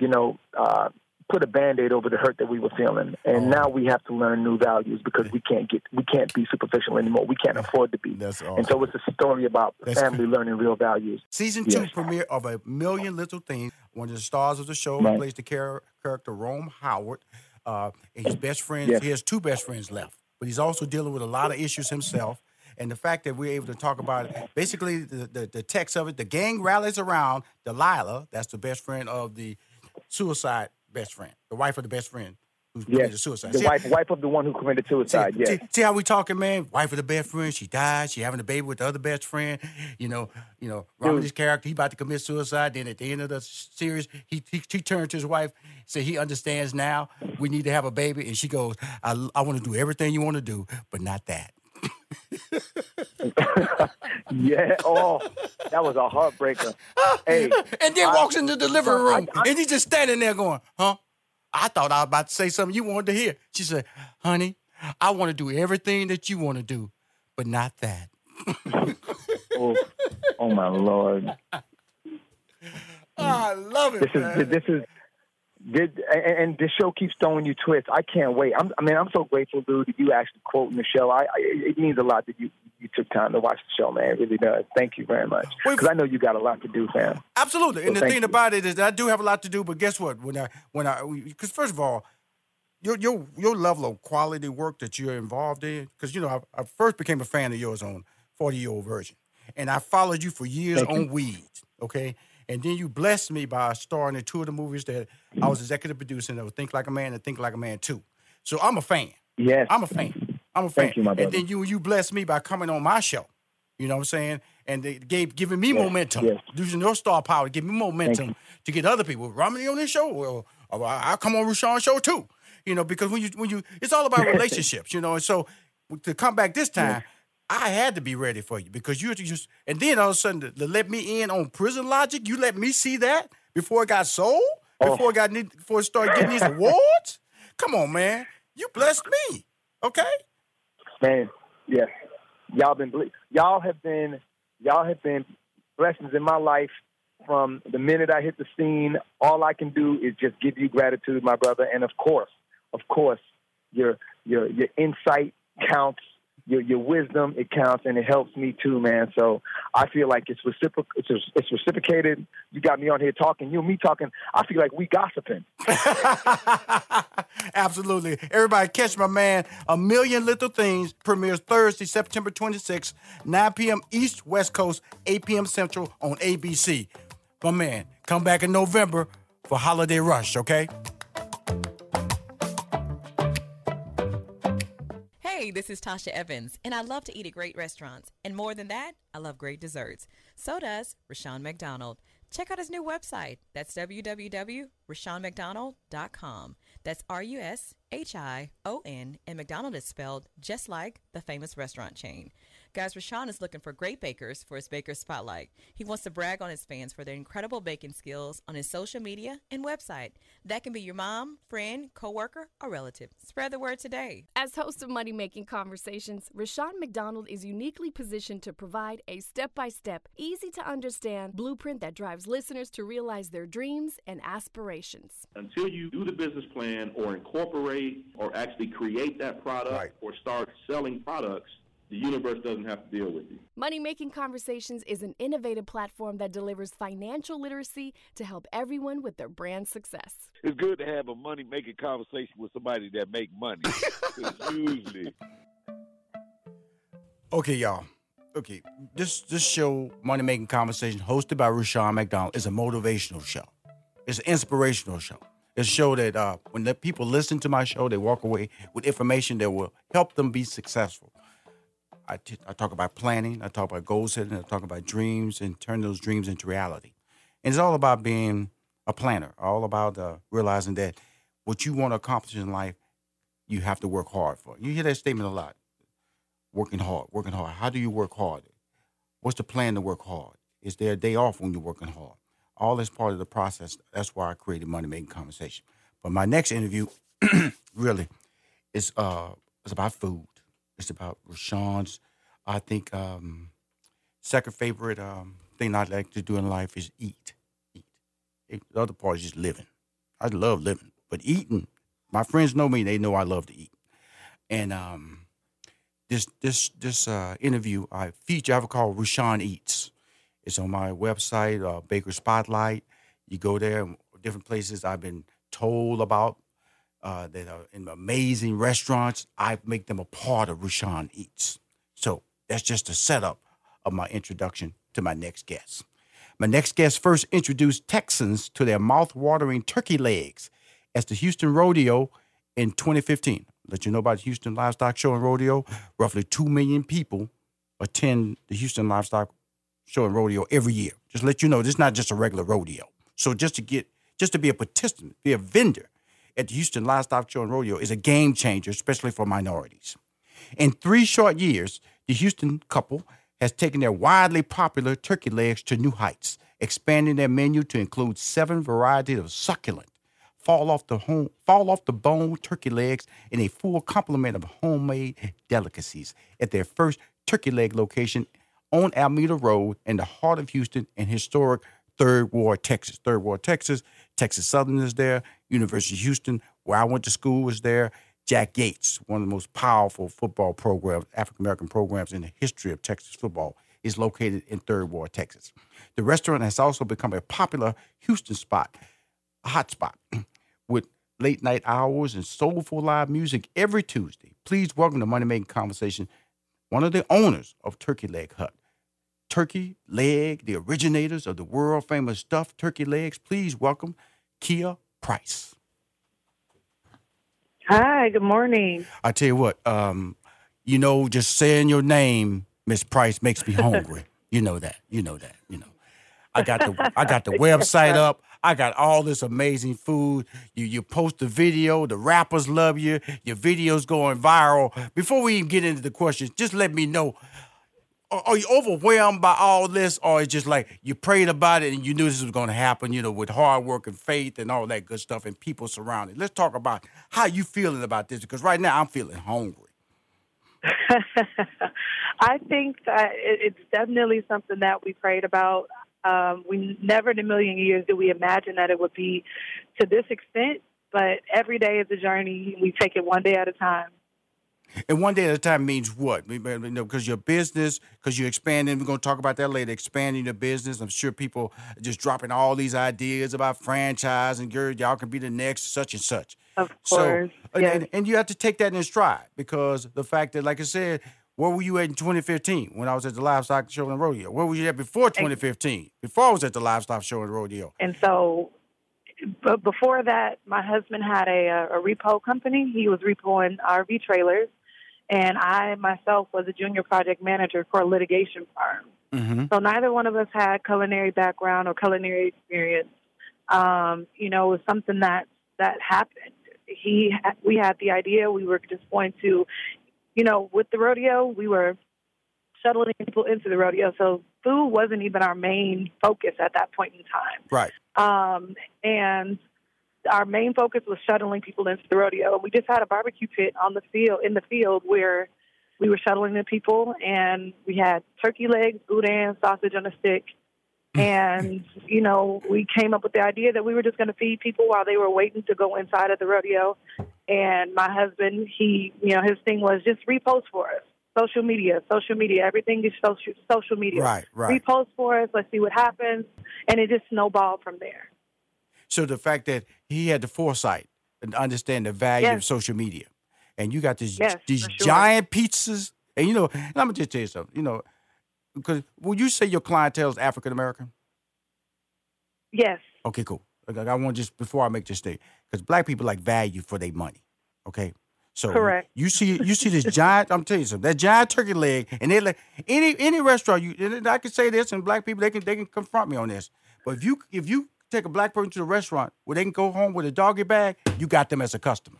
you know, uh, put a Band-Aid over the hurt that we were feeling. And now we have to learn new values because we can't get we can't be superficial anymore. We can't afford to be. That's awesome. And so it's a story about That's family cool. learning real values. Season two yes. premiere of A Million Little Things. One of the stars of the show right. plays the char- character Rome Howard. Uh, and his best friends, yes. he has two best friends left, but he's also dealing with a lot of issues himself. And the fact that we're able to talk about it, basically the, the, the text of it, the gang rallies around Delilah. That's the best friend of the suicide best friend, the wife of the best friend who yes. committed suicide. The see, wife, wife of the one who committed suicide. See, yes. see, see how we talking, man? Wife of the best friend, she died. She having a baby with the other best friend. You know, you know, Romany's character, he about to commit suicide. Then at the end of the series, he he, he turned to his wife, said he understands now. We need to have a baby, and she goes, "I I want to do everything you want to do, but not that." Yeah. Oh, that was a heartbreaker. Hey, and then I, walks in the delivery room, I, I, and he's just standing there going, "Huh? I thought I was about to say something you wanted to hear." She said, "Honey, I want to do everything that you want to do, but not that." oh, oh my Lord! Oh, I love it. This man. is this is. Did, and, and this show keeps throwing you twists. I can't wait. I'm, I mean, I'm so grateful, dude, that you actually quoting the show. I, I, it means a lot that you, you took time to watch the show, man. It really does. Thank you very much. Because I know you got a lot to do, fam. Absolutely. So and the thing you. about it is that I do have a lot to do, but guess what? When I, when I, because first of all, your your your level of quality work that you're involved in, because, you know, I, I first became a fan of yours on forty-year-old Virgin. And I followed you for years Thank on you. Weeds, okay? And then you blessed me by starring in two of the movies that I was executive producing of Think Like a Man and Think Like a Man two. So I'm a fan. Yes. I'm a fan. I'm a fan. Thank you, my brother. And then you you blessed me by coming on my show. You know what I'm saying? And they gave giving me yes. momentum. Yes. Using your star power to give me momentum to get other people. Romany on this show, or, or I'll come on Rushon's show too. You know, because when you when you it's all about relationships, you know. And so to come back this time, yes. I had to be ready for you because you just, and then all of a sudden to, to let me in on Prison Logic, you let me see that before it got sold, oh. before it got before it started getting these awards. Come on, man, you blessed me, okay? Man, yes, y'all been y'all have been y'all have been blessings in my life from the minute I hit the scene, all I can do is just give you gratitude, my brother. And of course, of course, your your your insight counts, your your wisdom, it counts, and it helps me too, man. So I feel like it's recipro- it's, it's reciprocated. You got me on here talking, you and me talking. I feel like we gossiping. Absolutely. Everybody catch my man. A Million Little Things premieres Thursday, September twenty-sixth, nine p.m. East, West Coast, eight p.m. Central on A B C. My man, come back in November for Holiday Rush, okay? Hey, this is Tasha Evans, and I love to eat at great restaurants. And more than that, I love great desserts. So does Rushion McDonald. Check out his new website. That's w w w dot rushion mcdonald dot com. That's R U S H I O N, and McDonald is spelled just like the famous restaurant chain. Guys, Rushion is looking for great bakers for his Baker's Spotlight. He wants to brag on his fans for their incredible baking skills on his social media and website. That can be your mom, friend, coworker, or relative. Spread the word today. As host of Money Making Conversations, Rushion McDonald is uniquely positioned to provide a step-by-step, easy-to-understand blueprint that drives listeners to realize their dreams and aspirations. Until you do the business plan or incorporate or actually create that product right. or start selling products, the universe doesn't have to deal with you. Money Making Conversations is an innovative platform that delivers financial literacy to help everyone with their brand success. It's good to have a money making conversation with somebody that make money. Usually. Okay, y'all. Okay, this this show, Money Making Conversations, hosted by Rushion McDonald, is a motivational show. It's an inspirational show. It's a show that uh, when the people listen to my show, they walk away with information that will help them be successful. I, t- I talk about planning, I talk about goal setting, I talk about dreams and turn those dreams into reality. And it's all about being a planner, all about uh, realizing that what you want to accomplish in life, you have to work hard for. You hear that statement a lot, working hard, working hard. How do you work hard? What's the plan to work hard? Is there a day off when you're working hard? All that's part of the process. That's why I created Money Making Conversation. But my next interview, really, is uh, it's about food. It's about Rushion. I think um, second favorite um, thing I like to do in life is eat. Eat. It, the other part is just living. I love living, but eating. My friends know me; they know I love to eat. And um, this this this uh, interview I feature, I have called Rushion Eats. It's on my website, uh, Baker Spotlight. You go there. Different places I've been told about. Uh, that are in amazing restaurants. I make them a part of Rushion Eats. So that's just a setup of my introduction to my next guest. My next guest first introduced Texans to their mouth-watering turkey legs at the Houston Rodeo in twenty fifteen. Let you know about the Houston Livestock Show and Rodeo. Roughly two million people attend the Houston Livestock Show and Rodeo every year. Just let you know, this is not just a regular rodeo. So just to get, just to be a participant, be a vendor, at the Houston Livestock Show and Rodeo is a game changer, especially for minorities. In three short years, the Houston couple has taken their widely popular turkey legs to new heights, expanding their menu to include seven varieties of succulent, fall off the home, fall off the bone turkey legs, and a full complement of homemade delicacies at their first turkey leg location on Alameda Road in the heart of Houston and historic Third Ward, Texas. Third Ward, Texas. Texas Southern is there. University of Houston, where I went to school, was there. Jack Yates, one of the most powerful football programs, African-American programs in the history of Texas football, is located in Third Ward, Texas. The restaurant has also become a popular Houston spot, a hot spot, with late-night hours and soulful live music every Tuesday. Please welcome to Money Making Conversation, one of the owners of Turkey Leg Hut. Turkey Leg, the originators of the world-famous stuffed turkey legs. Please welcome Kia Price. Hi, good morning. I tell you what, um, you know, just saying your name, Miss Price, makes me hungry. You know that. You know that. You know, I got the I got the website up. I got all this amazing food. You you post the video. The rappers love you. Your video's going viral. Before we even get into the questions, just let me know. Are you overwhelmed by all this, or it's just like you prayed about it and you knew this was going to happen, you know, with hard work and faith and all that good stuff and people surrounded? Let's talk about how you feeling about this, because right now I'm feeling hungry. I think that it's definitely something that we prayed about. Um, we never in a million years did we imagine that it would be to this extent, but every day is a journey. We take it one day at a time. And one day at a time means what? Because you know, your business, because you're expanding. We're going to talk about that later, expanding the business. I'm sure people are just dropping all these ideas about franchise and y'all can be the next such and such. Of course. So, yes. and, and you have to take that in stride because the fact that, like I said, where were you at in twenty fifteen when I was at the Livestock Show and Rodeo? Where were you at before twenty fifteen, before I was at the Livestock Show and Rodeo? And so... But before that, my husband had a, a repo company. He was repoing R V trailers, and I myself was a junior project manager for a litigation firm. Mm-hmm. So neither one of us had culinary background or culinary experience. Um, you know, it was something that, that happened. He, we had the idea. We were just going to, you know, with the rodeo, we were shuttling people into the rodeo. So food wasn't even our main focus at that point in time. Right. Um, and our main focus was shuttling people into the rodeo. We just had a barbecue pit on the field, in the field where we were shuttling the people, and we had turkey legs, boudin, sausage on a stick. And, you know, we came up with the idea that we were just going to feed people while they were waiting to go inside of the rodeo. And my husband, he, you know, his thing was just repost for us. Social media, social media, everything is social social media. Right, right. Repost for us, let's see what happens, and it just snowballed from there. So the fact that he had the foresight and understand the value yes. of social media, and you got this, yes, these sure. giant pizzas, and you know, and I'm going to just tell you something, you know, because would you say your clientele is African-American? Yes. Okay, cool. I want just, before I make this statement, because black people like value for their money, okay? So Correct. you see you see this giant, I'm telling you something, that giant turkey leg, and they like any any restaurant, you and I can say this, and black people they can they can confront me on this. But if you if you take a black person to the restaurant where they can go home with a doggy bag, you got them as a customer.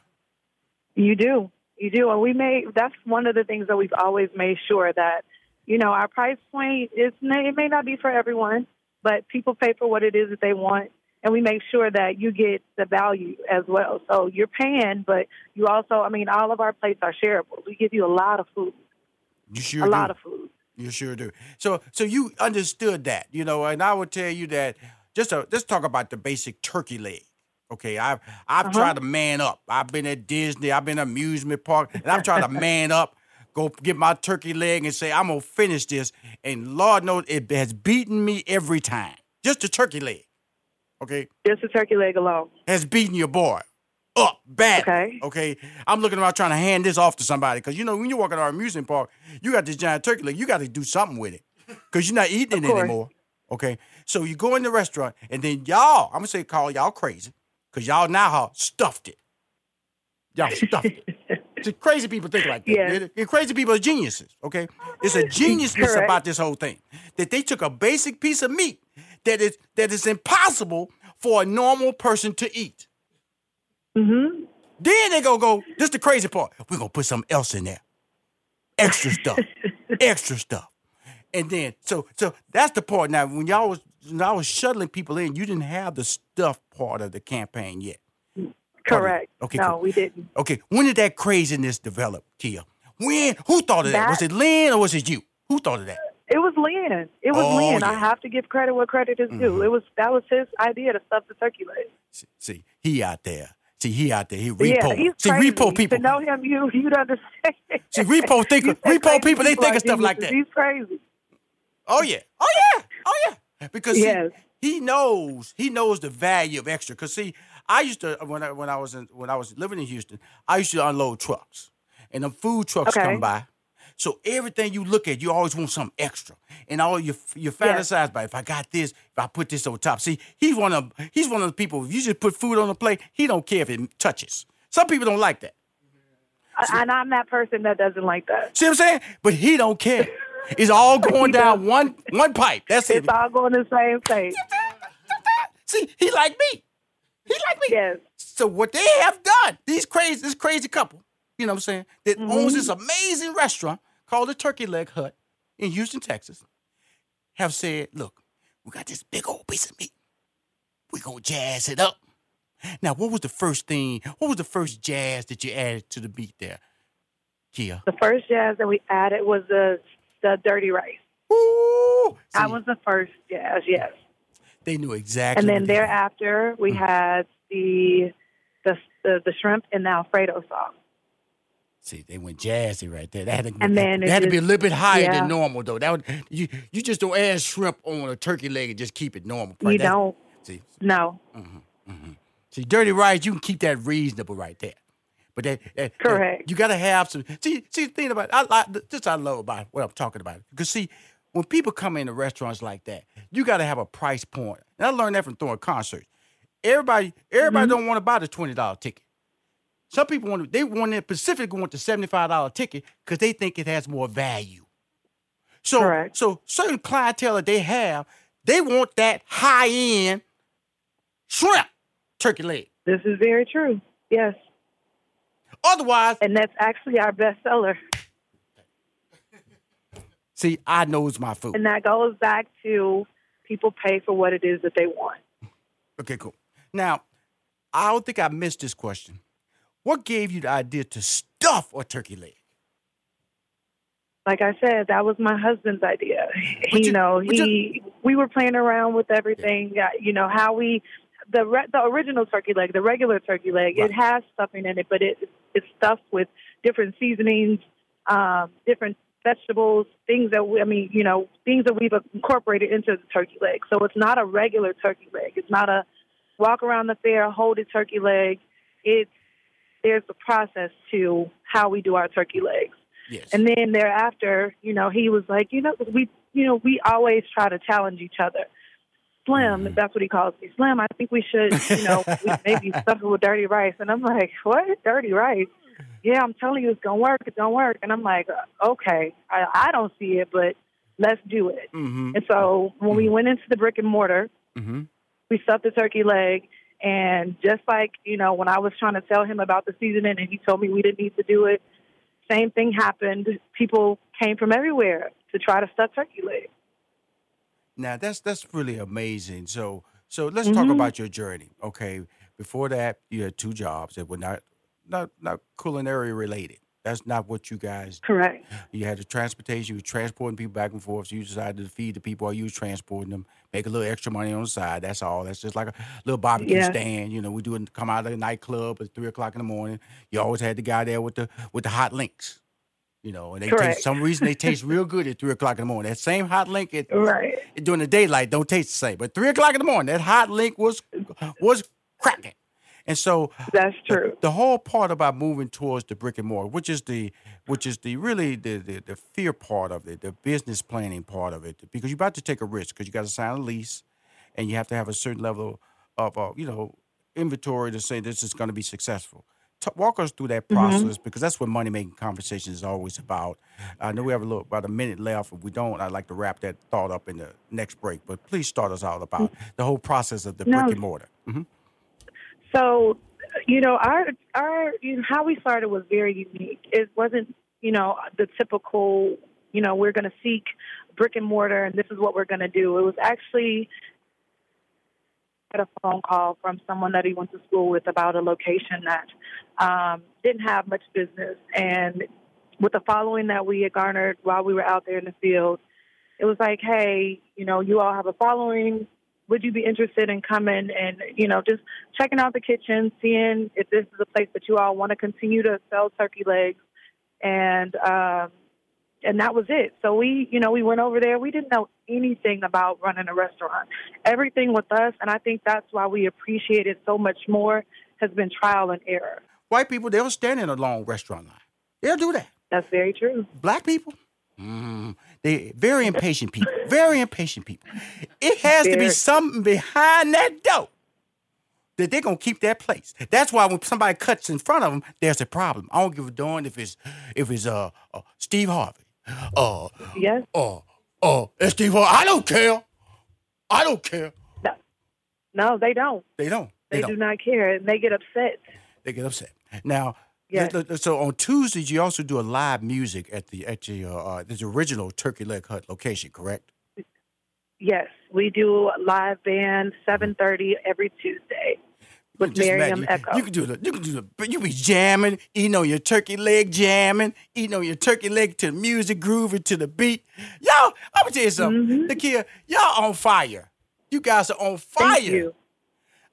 You do. You do. And we made that's one of the things that we've always made sure that, you know, our price point is it may not be for everyone, but people pay for what it is that they want. And we make sure that you get the value as well. So you're paying, but you also, I mean, all of our plates are shareable. We give you a lot of food. You sure do. A lot of food. You sure do. So so you understood that, you know, and I would tell you that, just a, let's talk about the basic turkey leg. Okay, I've, I've uh-huh. tried to man up. I've been at Disney. I've been at amusement park. And I've tried to man up, go get my turkey leg and say, I'm going to finish this. And Lord knows it has beaten me every time. Just the turkey leg. Okay. Just a turkey leg alone. Has beaten your boy up bad. Okay. Okay. I'm looking around trying to hand this off to somebody because, you know, when you walk at our amusement park, you got this giant turkey leg. You got to do something with it because you're not eating it anymore. Okay. So you go in the restaurant and then y'all, I'm going to say call y'all crazy because y'all now stuffed it. Y'all stuffed it. Just crazy people think like that. Yeah. And crazy people are geniuses. Okay. It's a geniusness about this whole thing that they took a basic piece of meat that is that is impossible for a normal person to eat. Mm-hmm. Then they gonna go, this is the crazy part, we're gonna put something else in there. Extra stuff. Extra stuff. And then, so so that's the part. Now, when y'all was when I was shuttling people in, you didn't have the stuff part of the campaign yet. Correct. Okay. No, cool. We didn't. Okay. When did that craziness develop, Tia? When? Who thought of that? that? Was it Lynn or was it you? Who thought of that? It was Lynn. It was oh, Lynn. Yeah. I have to give credit where credit is due. Mm-hmm. It was that was his idea to stuff the turkey leg. See, see, he out there. See, he out there. He repo. Yeah, he's see, crazy. Repo people. To know him, you you'd understand. See, repo think repo people. They people think of stuff Jesus. Like that. He's crazy. Oh yeah. Oh yeah. Oh yeah. Because yes. he, he knows. He knows the value of extra. Because see, I used to when I when I was in, when I was living in Houston, I used to unload trucks, and them food trucks okay. come by. So everything you look at, you always want something extra, and all you you fantasize yeah. about. If I got this, if I put this on top. See, he's one of he's one of the people. If you just put food on the plate, he don't care if it touches. Some people don't like that. I, and I'm that person that doesn't like that. See what I'm saying? But he don't care. It's all going down one one pipe. That's it's it. It's all going the same place. See, he like me. He like me. Yes. So what they have done, these crazy this crazy couple. You know what I'm saying? That mm-hmm. owns this amazing restaurant called the Turkey Leg Hut in Houston, Texas, have said, look, we got this big old piece of meat. We're going to jazz it up. Now, what was the first thing, what was the first jazz that you added to the meat there, Kia? The first jazz that we added was the, the dirty rice. Ooh. Oh, so I was the first. Yes, yes. They knew exactly. And then thereafter, we mm. had the, the the the shrimp and the Alfredo sauce. See, they went jazzy right there. They had to, and then they had just, to be a little bit higher yeah. than normal, though. That would you you just don't add shrimp on a turkey leg and just keep it normal. Right? You That's, don't. See, no. Mm-hmm, mm-hmm. See, dirty rice, you can keep that reasonable right there. But that, that correct. That, you got to have some. See, see, the thing about I like this. I love about what I'm talking about because see. When people come into restaurants like that, you got to have a price point. And I learned that from throwing concerts. Everybody, everybody mm-hmm. don't want to buy the twenty dollar ticket. Some people want to, they want to specifically want the seventy-five dollar ticket because they think it has more value. So, correct. So certain clientele that they have, they want that high-end shrimp turkey leg. This is very true. Yes. Otherwise. And that's actually our best seller. See, I knows my food. And that goes back to people pay for what it is that they want. Okay, cool. Now, I don't think I missed this question. What gave you the idea to stuff a turkey leg? Like I said, that was my husband's idea. You, you know, he you, we were playing around with everything. Yeah. You know, how we, the re, the original turkey leg, the regular turkey leg, right. It has stuffing in it, but it it's stuffed with different seasonings, um, different vegetables, things that we, I mean, you know, things that we've incorporated into the turkey leg. So it's not a regular turkey leg. It's not a walk around the fair, hold a turkey leg. It's, there's a process to how we do our turkey legs. Yes. And then thereafter, you know, he was like, you know, we, you know, we always try to challenge each other. Slim, mm-hmm. that's what he calls me. Slim, I think we should, you know, we maybe stuff it with dirty rice. And I'm like, what? Dirty rice? Yeah, I'm telling you, it's going to work. It's going to work. And I'm like, okay, I, I don't see it, but let's do it. Mm-hmm. And so when mm-hmm. we went into the brick and mortar, mm-hmm. we stuffed the turkey leg. And just like, you know, when I was trying to tell him about the seasoning and he told me we didn't need to do it, same thing happened. People came from everywhere to try to stuff turkey leg. Now, that's that's really amazing. So, so let's mm-hmm. talk about your journey. Okay, before that, you had two jobs that were not... Not not culinary related. That's not what you guys did. Correct. You had the transportation. You were transporting people back and forth. So you decided to feed the people while you were transporting them, make a little extra money on the side. That's all. That's just like a little barbecue yeah. stand. You know, we do it, come out of the nightclub at three o'clock in the morning. You always had the guy there with the with the hot links. You know, and they correct. Taste some reason they taste real good at three o'clock in the morning. That same hot link at right. during the daylight don't taste the same, but three o'clock in the morning that hot link was was cracking. And so that's true. The, the whole part about moving towards the brick and mortar, which is the, which is the really the, the the fear part of it, the business planning part of it, because you're about to take a risk because you got to sign a lease, and you have to have a certain level of uh, you know inventory to say this is going to be successful. T- walk us through that process mm-hmm. because that's what money making conversation is always about. I know we have a little about a minute left. If we don't, I'd like to wrap that thought up in the next break. But please start us out about the whole process of the no. brick and mortar. Mm-hmm. So, you know, our our you know, how we started was very unique. It wasn't, you know, the typical, you know, we're going to seek brick and mortar and this is what we're going to do. It was actually a phone call from someone that he went to school with about a location that um, didn't have much business. And with the following that we had garnered while we were out there in the field, it was like, hey, you know, you all have a following. Would you be interested in coming and, you know, just checking out the kitchen, seeing if this is a place that you all want to continue to sell turkey legs? And um, and that was it. So we, you know, we went over there. We didn't know anything about running a restaurant. Everything with us, and I think that's why we appreciate it so much more, has been trial and error. White people, they don't stand in a long restaurant line. They'll do that. That's very true. Black people? Mm, they very impatient people. Very impatient people. It has to be something behind that door that they're gonna keep that place. That's why when somebody cuts in front of them, there's a problem. I don't give a darn if it's if it's uh, uh Steve Harvey, uh, yes, uh, uh, it's Steve Harvey. I don't care. I don't care. No, no, they don't. They don't. They, they don't. do not care, and they get upset. They get upset now. Yes. So on Tuesdays, you also do a live music at the at the, uh, the original Turkey Leg Hut location, correct? Yes, we do a live band seven thirty every Tuesday. with Miriam Echo. You can do the, you can do the, you be jamming, eating on your turkey leg, jamming, eating on your turkey leg to the music, grooving to the beat. Y'all, I'm going to tell you something. Mm-hmm. Nakia, y'all on fire. You guys are on fire. Thank you.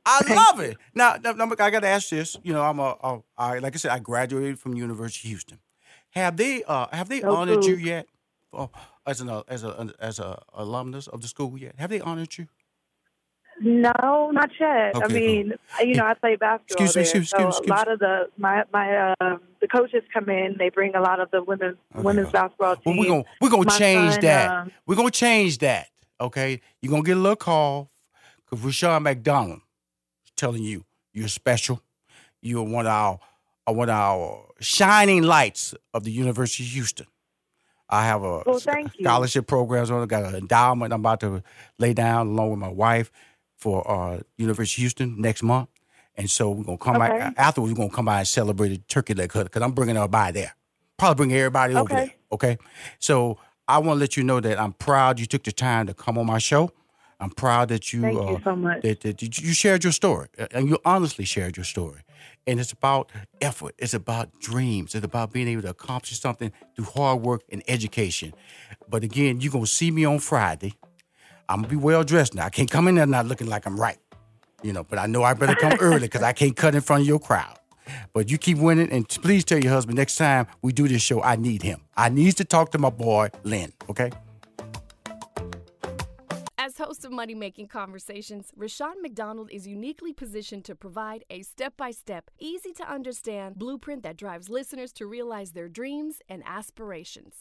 I Thank love it. You. Now, I got to ask this. You know, I'm a, a I, like I said, I graduated from University of Houston. Have they, uh, have they oh, honored cool. you yet? Oh, as an as a as a alumnus of the school yet? Have they honored you? No, not yet. Okay, I mean, cool. you know, I play basketball. Excuse me, excuse, so excuse, excuse. A lot of the my my uh, the coaches come in. They bring a lot of the women okay, women's okay. basketball team. Well, we're gonna we're gonna my change son, that. Um, we're gonna change that. Okay, you're gonna get a little call because Rushion McDonald is telling you you're special. You're one of our one of our shining lights of the University of Houston. I have a well, scholarship program. I got an endowment I'm about to lay down along with my wife for uh, University of Houston next month. And so we're going to come okay. out. Afterwards, we're going to come out and celebrate the Turkey Leg Hut because I'm bringing everybody there. Probably bringing everybody okay. over there. Okay. So I want to let you know that I'm proud you took the time to come on my show. I'm proud that you, Thank uh, you, so much. That, that you shared your story. And you honestly shared your story. And it's about effort. It's about dreams. It's about being able to accomplish something through hard work and education. But again, you're going to see me on Friday. I'm going to be well dressed now. I can't come in there not looking like I'm right. You know, but I know I better come early because I can't cut in front of your crowd. But you keep winning. And please tell your husband next time we do this show, I need him. I need to talk to my boy, Lynn. Okay? As host of Money Making Conversations, Rushion McDonald is uniquely positioned to provide a step-by-step, easy-to-understand blueprint that drives listeners to realize their dreams and aspirations.